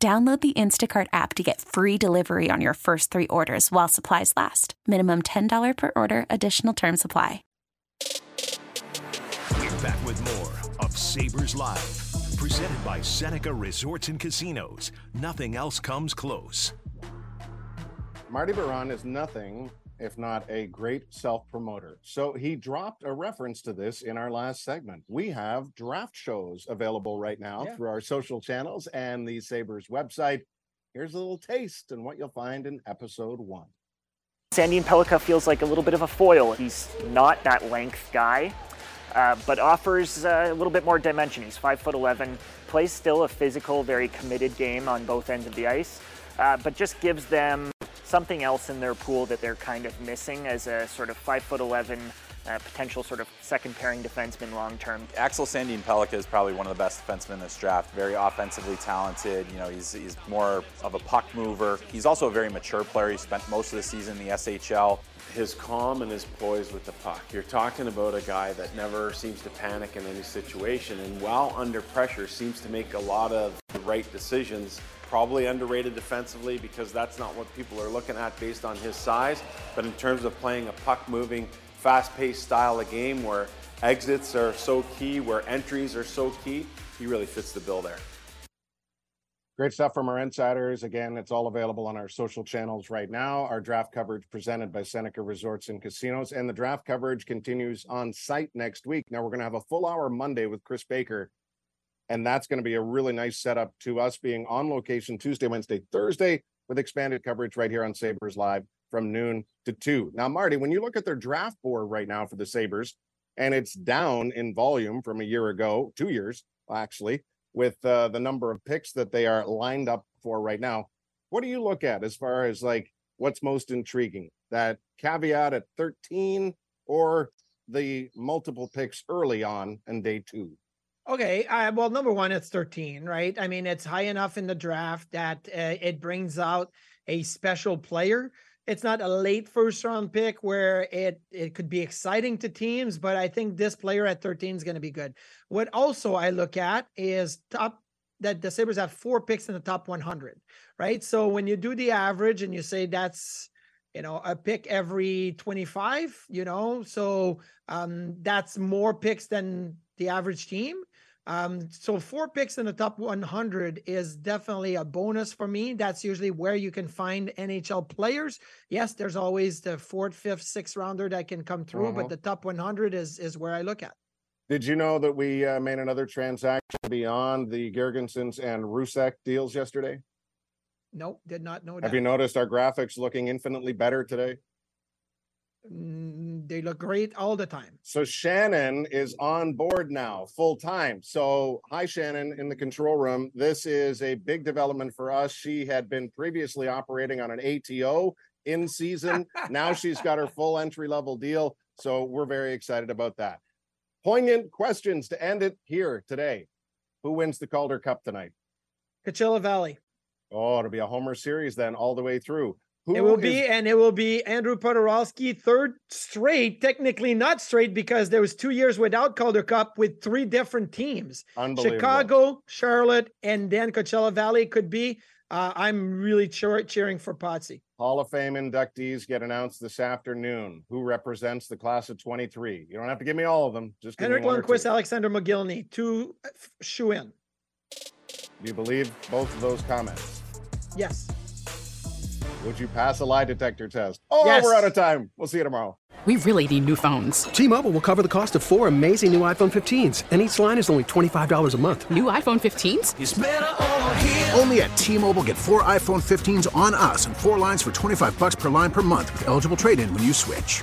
Download the Instacart app to get free delivery on your first three orders while supplies last. Minimum $10 per order. Additional terms apply. We're back with more of Sabres Live, presented by Seneca Resorts and Casinos. Nothing else comes close. Marty Baron is nothing if not a great self-promoter. So he dropped a reference to this in our last segment. We have draft shows available right now through our social channels and the Sabres website. Here's a little taste and what you'll find in episode one. Sandin Pellikka feels like a little bit of a foil. He's not that length guy, but offers a little bit more dimension. He's 5'11", plays still a physical, very committed game on both ends of the ice, but just gives them something else in their pool that they're kind of missing as a sort of 5'11", potential sort of second pairing defenseman long term. Axel Sandin Pellikka is probably one of the best defensemen in this draft. Very offensively talented. You know, he's more of a puck mover. He's also a very mature player. He spent most of the season in the SHL. His calm and his poise with the puck. You're talking about a guy that never seems to panic in any situation, and while under pressure seems to make a lot of the right decisions. Probably underrated defensively because that's not what people are looking at based on his size. But in terms of playing a puck-moving, fast-paced style of game where exits are so key, where entries are so key, he really fits the bill there. Great stuff from our insiders. Again, it's all available on our social channels right now. Our draft coverage presented by Seneca Resorts and Casinos. And the draft coverage continues on site next week. Now, we're going to have a full hour Monday with Chris Baker. And that's going to be a really nice setup to us being on location Tuesday, Wednesday, Thursday with expanded coverage right here on Sabres Live from noon to 2. Now, Marty, when you look at their draft board right now for the Sabres, and it's down in volume from a year ago, 2 years, actually, with the number of picks that they are lined up for right now, what do you look at as far as like what's most intriguing? That caveat at 13 or the multiple picks early on in day 2? Okay. Well, number one, it's 13, right? I mean, it's high enough in the draft that it brings out a special player. It's not a late first round pick where it could be exciting to teams, but I think this player at 13 is going to be good. What also I look at is that the Sabres have 4 picks in the top 100, right? So when you do the average and you say that's, you know, a pick every 25, you know, so that's more picks than the average team. So 4 picks in the top 100 is definitely a bonus for me. That's usually where you can find NHL players. Yes, there's always the 4th, 5th, 6th rounder that can come through, but the top 100 is where I look at. Did you know that we made another transaction beyond the Gergensons and Rusek deals yesterday? No, did not know that. Have you noticed our graphics looking infinitely better today? They look great all the time. So Shannon is on board now full time. So hi, Shannon, in the control room. This is a big development for us. She had been previously operating on an ATO in season. Now she's got her full entry level deal. So we're very excited about that. Poignant questions to end it here today. Who wins the Calder Cup tonight? Coachella Valley. Oh, it'll be a homer series then all the way through. It will be Andrew Podorowski, third straight, technically not straight because there was 2 years without Calder Cup with 3 different teams. Chicago, Charlotte, and then Coachella Valley could be. I'm really cheering for Potsy. Hall of Fame inductees get announced this afternoon. Who represents the class of 23? You don't have to give me all of them. Just Henrik Lundqvist, Alexander McGillney, 2 shoe-in. Do you believe both of those comments? Yes. Would you pass a lie detector test? Oh, yes. We're out of time. We'll see you tomorrow. We really need new phones. T-Mobile will cover the cost of 4 amazing new iPhone 15s, and each line is only $25 a month. New iPhone 15s? It's better over here. Only at T-Mobile, get 4 iPhone 15s on us and 4 lines for $25 per line per month with eligible trade-in when you switch.